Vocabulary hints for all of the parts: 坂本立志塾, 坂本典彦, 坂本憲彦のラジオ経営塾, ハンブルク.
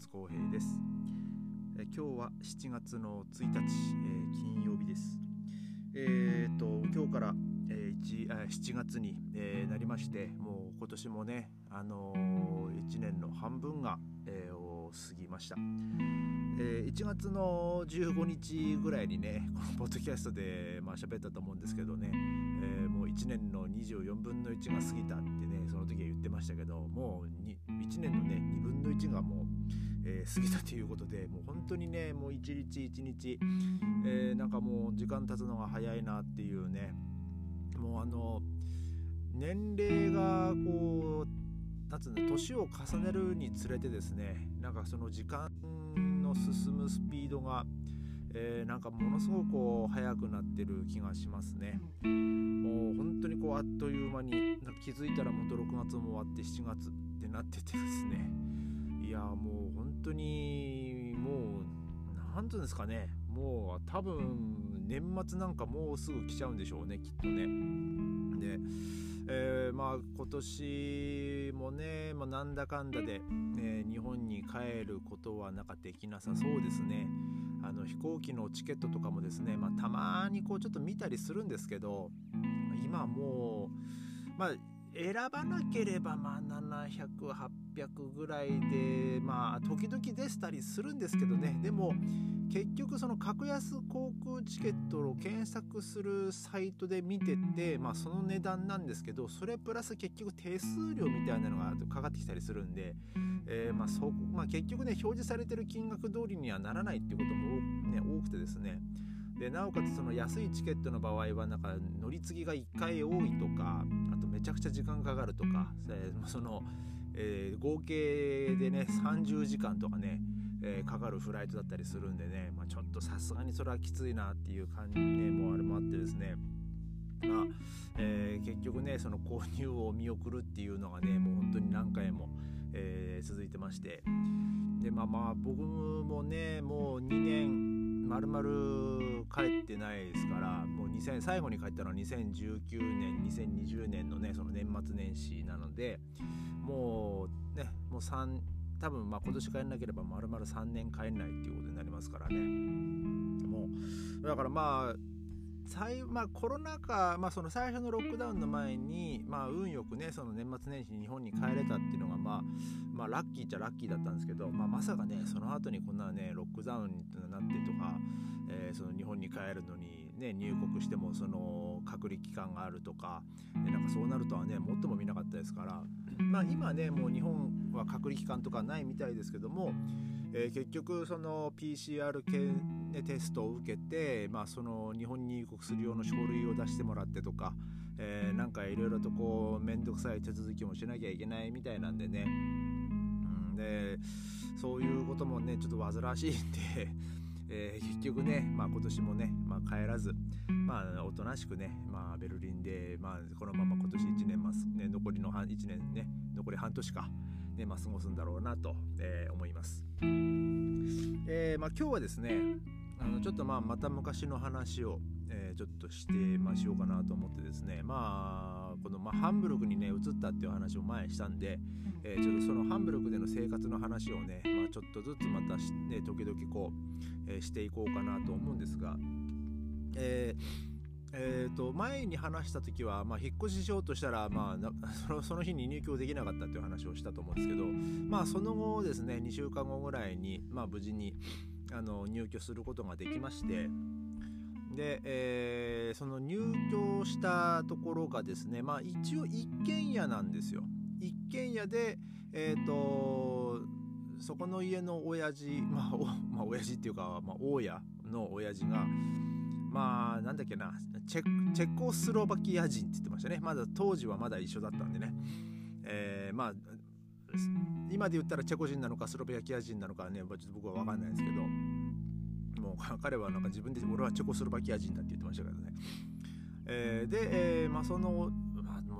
松浩平です。今日は7月の1日、金曜日です。今日から、7月に、なりまして、もう今年もね、1年の半分が、過ぎました。1月の15日ぐらいにね、このポッドキャストで喋ったと思うんですけどね、もう1年の24分の1が過ぎたってね、その時は言ってましたけど、もう1年のね2分の1がもう、過ぎたということで、もう本当にね、もう一日一日、なんかもう時間経つのが早いなっていうね、もう年齢がこう年を重ねるにつれてですね、なんかその時間の進むスピードが、なんかものすごくこう速くなってる気がしますね。もう本当にこうあっという間に気づいたらもう6月も終わって7月ってなっててですね、いやもう本当にもうなんていうんですかね、もう多分年末なんかもうすぐ来ちゃうんでしょうね、きっとね。で今年もね、なんだかんだで、日本に帰ることはなんかできなさそうですね。飛行機のチケットとかもですね、たまにこうちょっと見たりするんですけど、今もう、選ばなければ700、800ぐらいで、時々出したりするんですけどね。でも結局その格安航空チケットを検索するサイトで見てて、その値段なんですけど、それプラス結局手数料みたいなのがかかってきたりするんで、結局ね、表示されてる金額通りにはならないっていうことも、多くてですね。でなおかつその安いチケットの場合はなんか乗り継ぎが1回多いとか、あとめちゃくちゃ時間かかるとか、その、合計でね30時間とかね、かかるフライトだったりするんでね、ちょっとさすがにそれはきついなっていう感じね、もうあれもあってですね、結局ね、その購入を見送るっていうのがね、もう本当に何回も、続いてまして、で僕もね、もう2年丸々帰ってないですから、もう最後に帰ったのは2019年2020年のね、その年末年始なので、もうね、もう多分今年帰らなければ丸々3年帰んないっていうことになりますからね。もうだからコロナ禍、その最初のロックダウンの前に、運よくね、その年末年始に日本に帰れたっていうのが、ラッキーっちゃラッキーだったんですけど、まさかね、その後にこんなねロックダウンになってとか、その日本に帰るのに、ね、入国してもその隔離期間があるとか、なんかそうなるとはね、もっとも見なかったですから、今ね、もう日本は隔離期間とかないみたいですけども、結局その PCR テストを受けて、その日本に入国する用の書類を出してもらってとか、なんかいろいろとこうめんどくさい手続きもしなきゃいけないみたいなんでね、でそういうこともねちょっと煩わしいんで結局ね、今年もね、帰らず、おとなしくね、ベルリンで、このまま今年1年ね、残りの1年ね、残り半年かね、過ごすんだろうなと、思います。今日はですね、ちょっとまた昔の話を、ちょっとしてしようかなと思ってですね、このハンブルクにね移ったっていう話を前にしたんで、ちょっとそのハンブルクでの生活の話をね、ちょっとずつまたね時々こう、していこうかなと思うんですが、前に話した時は、引っ越ししようとしたら、その日に入居できなかったという話をしたと思うんですけど、その後ですね、2週間後ぐらいに、無事に入居することができまして、で、その入居したところがですね、一応一軒家なんですよ。一軒家で、そこの家の親父、親父っていうか、大家の親父が、なんだっけな、チェコスロバキア人って言ってましたね。当時はまだ一緒だったんでね、今で言ったらチェコ人なのかスロバキア人なのかね、ちょっと僕は分かんないですけど、もう彼はなんか自分で俺はチェコスロバキア人だって言ってましたけどね、で、その、もう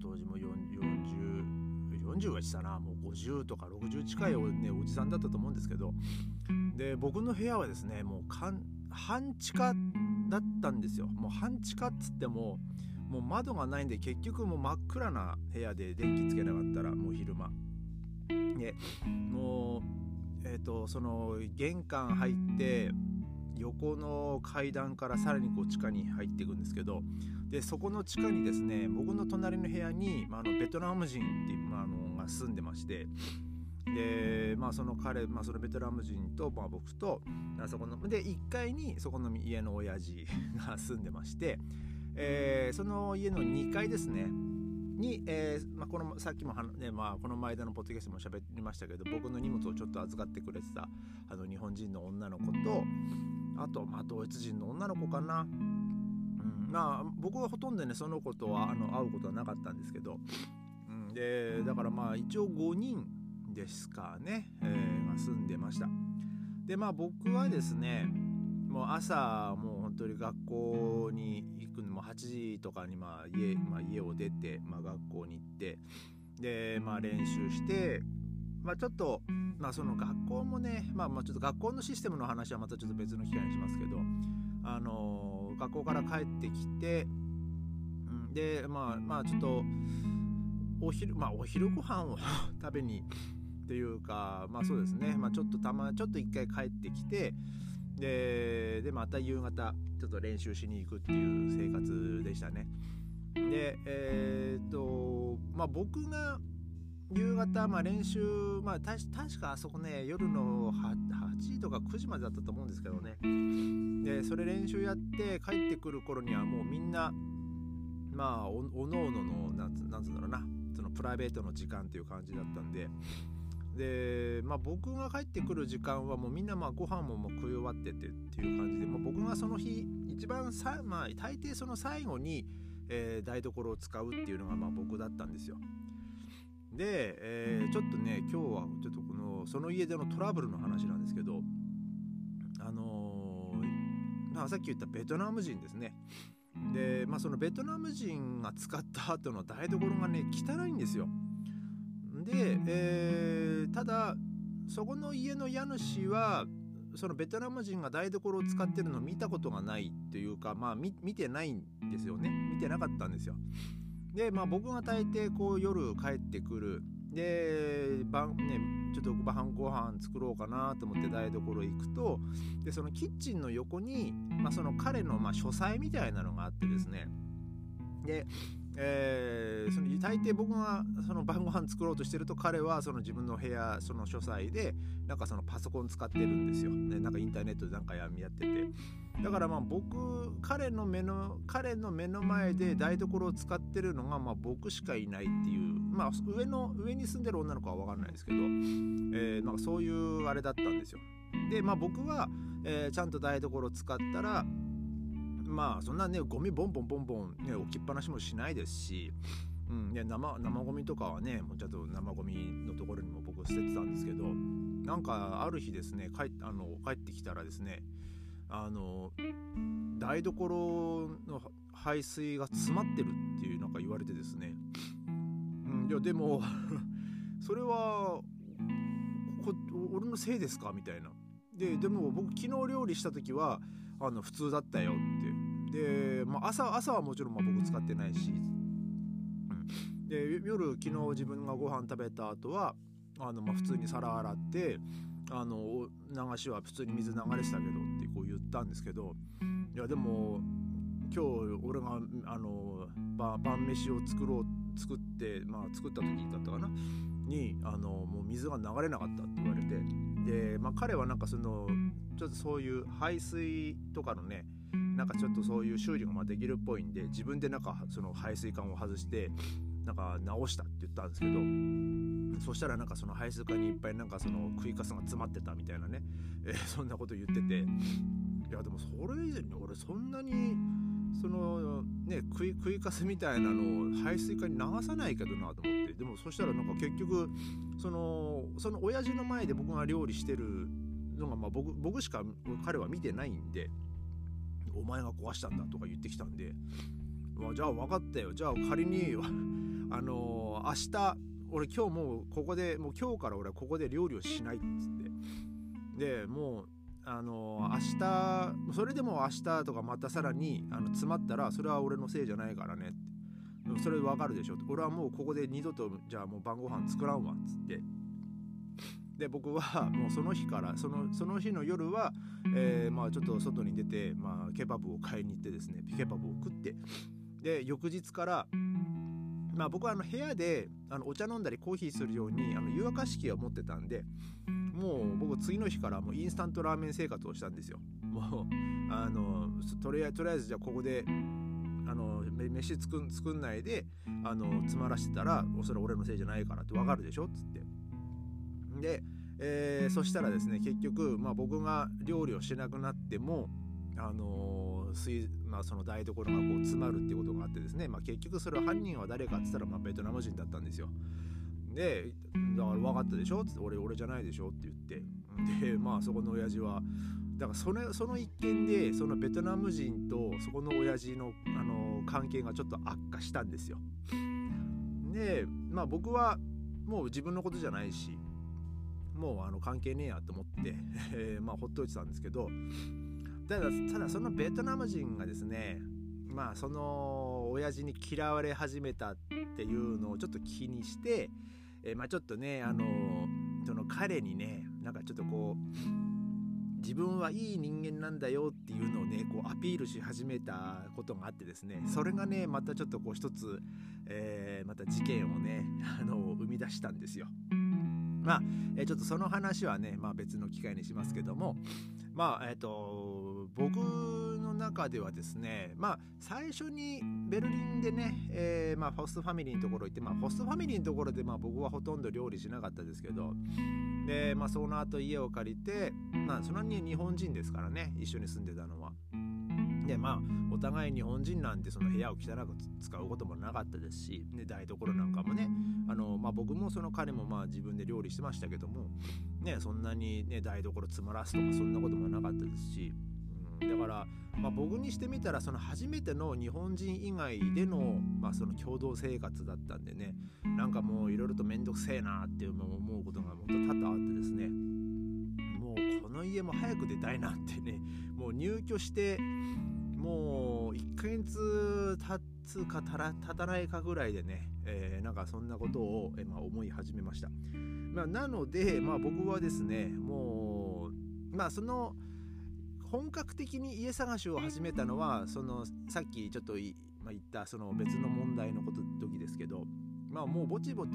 当時も40はしたな、もう50とか60近いおじさんだったと思うんですけど、で僕の部屋はですね、もう半地下だったんですよ。もう半地下っつっても、もう窓がないんで、結局もう真っ暗な部屋で、電気つけなかったらもう昼間で、もうその玄関入って横の階段からさらにこう地下に入っていくんですけど、でそこの地下にですね、僕の隣の部屋に、ベトナム人っていう、が住んでまして、で、その彼、そのベトナム人と、僕とそこので1階にそこの家の親父が住んでまして、その家の2階ですねに、このさっきも、この前田のポッドキャストも喋りましたけど、僕の荷物をちょっと預かってくれてた日本人の女の子と、あと、ドイツ人の女の子かな、僕はほとんどねその子とは会うことはなかったんですけど、でだから一応5人ですかね、住んでました。で僕はですね、もう朝もう本当に学校に行くのも8時とかに家を出て、学校に行って、で練習して、ちょっとその学校もね、ちょっと学校のシステムの話はまたちょっと別の機会にしますけど、学校から帰ってきて、でちょっとお昼ご飯を食べにというか、そうですね、ちょっと一回帰ってきて、でまた夕方ちょっと練習しに行くっていう生活でしたね。で僕が夕方、練習、確かあそこね夜の8時とか9時までだったと思うんですけどね。でそれ練習やって帰ってくる頃にはもうみんなおのおののなんつうんだろうな、そのプライベートの時間っていう感じだったんで。で僕が帰ってくる時間はもうみんなご飯も食い終わっててっていう感じで、僕がその日一番大抵その最後に、台所を使うっていうのが僕だったんですよ。で、ちょっとね今日はちょっとその家でのトラブルの話なんですけど、さっき言ったベトナム人ですね。でそのベトナム人が使った後の台所がね汚いんですよ。で、ただそこの家の家主はそのベトナム人が台所を使ってるのを見たことがないというか、見てないんですよね。見てなかったんですよ。で僕が大抵こう夜帰ってくる、でちょっと晩ご飯作ろうかなと思って台所行くと、でそのキッチンの横に、その彼の書斎みたいなのがあってですね。でその大抵僕がその晩ご飯作ろうとしてると、彼はその自分の部屋、その書斎でなんかそのパソコン使ってるんですよ、ね、なんかインターネットでなんかやってて、だから彼の目の前で台所を使ってるのが僕しかいないっていう、上に住んでる女の子は分かんないですけど、なんかそういうあれだったんですよ。で僕は、ちゃんと台所を使ったら、そんなねゴミボンボン、ね、置きっぱなしもしないですし、生ゴミとかはねもうちょっと生ゴミのところにも僕捨ててたんですけど、なんかある日ですね、帰ってきたらですね、台所の排水が詰まってるっていうなんか言われてですね、でもそれは俺のせいですかみたいな。でも僕昨日料理した時は普通だったよって。で、朝はもちろん僕使ってないし、で夜昨日自分がご飯食べた後は普通に皿洗って流しは普通に水流れてたけどってこう言ったんですけど、いやでも今日俺が晩飯を作った時だったかなにもう水が流れなかったって言われて、で彼はなんかそのちょっとそういう排水とかのね、なんかちょっとそういう修理ができるっぽいんで、自分でなんかその排水管を外してなんか直したって言ったんですけど、そしたらなんかその排水管にいっぱいなんかその食いかすが詰まってたみたいなね、そんなこと言ってて、いやでもそれ以前に俺そんなにそのね食いかすみたいなのを排水管に流さないけどなと思って。でもそしたらなんか結局その親父の前で僕が料理してるのが僕しか彼は見てないんで、お前が壊したんだとか言ってきたんで、じゃあ分かったよ、じゃあ仮に明日俺今日もうここでもう今日から俺はここで料理をしないっつって、でもう明日それでも明日とかまたさらに詰まったらそれは俺のせいじゃないからねって、それ分かるでしょって、俺はもうここで二度とじゃあもう晩ご飯作らんわっつって、で僕はもうその日からその日の夜は、ちょっと外に出て、ケバブを買いに行ってですね、ケバブを食って、で翌日から、僕は部屋でお茶飲んだりコーヒーするように湯沸かし器を持ってたんで、もう僕次の日からもうインスタントラーメン生活をしたんですよ。もうとりあえずじゃあここで飯作んないで詰まらしてたら、それは俺のせいじゃないからってわかるでしょっつって。で、そしたらですね、結局、僕が料理をしなくなっても、その台所がこう詰まるっていうことがあってですね、結局それは犯人は誰かって言ったら、ベトナム人だったんですよ。で、だから分かったでしょって、俺じゃないでしょって言って、で、そこの親父はだからその一件で、そのベトナム人とそこの親父の、関係がちょっと悪化したんですよ。で、僕はもう自分のことじゃないし、もう関係ねえやと思って、ほっといてたんですけど、ただそのベトナム人がですね、その親父に嫌われ始めたっていうのをちょっと気にして、ちょっとね、その彼にね、なんかちょっとこう自分はいい人間なんだよっていうのをね、こうアピールし始めたことがあってですね、それがねまたちょっとこう一つ、また事件をね生み出したんですよ。ちょっとその話はね、別の機会にしますけども、僕の中ではですね、最初にベルリンでね、ホストファミリーのところ行って、ホストファミリーのところで僕はほとんど料理しなかったですけど、で、その後家を借りて、そのに日本人ですからね、一緒に住んでたのは。で、お互い日本人なんで、その部屋を汚く使うこともなかったですし、で台所なんかもね、僕もその彼も自分で料理してましたけども、ね、そんなに、ね、台所詰まらすとかそんなこともなかったですし、だから、僕にしてみたらその初めての日本人以外での、その共同生活だったんでね、なんかもういろいろと面倒くせえなって思うことがもっと多々あってですね、もうこの家も早く出たいなってね、もう入居してもう1ヶ月経つか経たないかぐらいでね、なんかそんなことを、思い始めました。なので、僕はですね、もう、その本格的に家探しを始めたのは、そのさっきちょっと言ったその別の問題の時ですけど、もうぼちぼち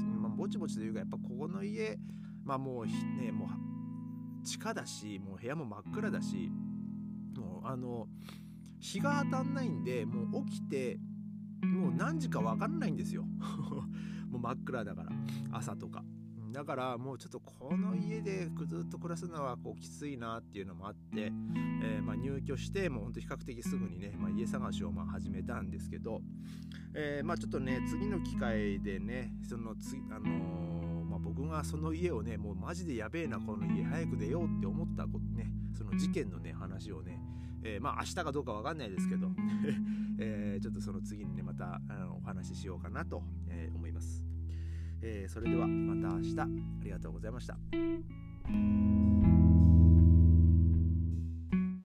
というか、やっぱここの家、もう地下だし、もう部屋も真っ暗だし、もう日が当たんないんで、もう起きてもう何時か分かんないんですよもう真っ暗だから、朝とかだから、もうちょっとこの家でずっと暮らすのはこうきついなっていうのもあって、入居してもうほんと比較的すぐにね、家探しを始めたんですけど、ちょっとね次の機会でね、その僕がその家をね、もうマジでやべえなこの家早く出ようって思ったね、その事件のね話をね、明日かどうか分かんないですけどちょっとその次にねまたお話ししようかなと思います。それではまた明日、ありがとうございました。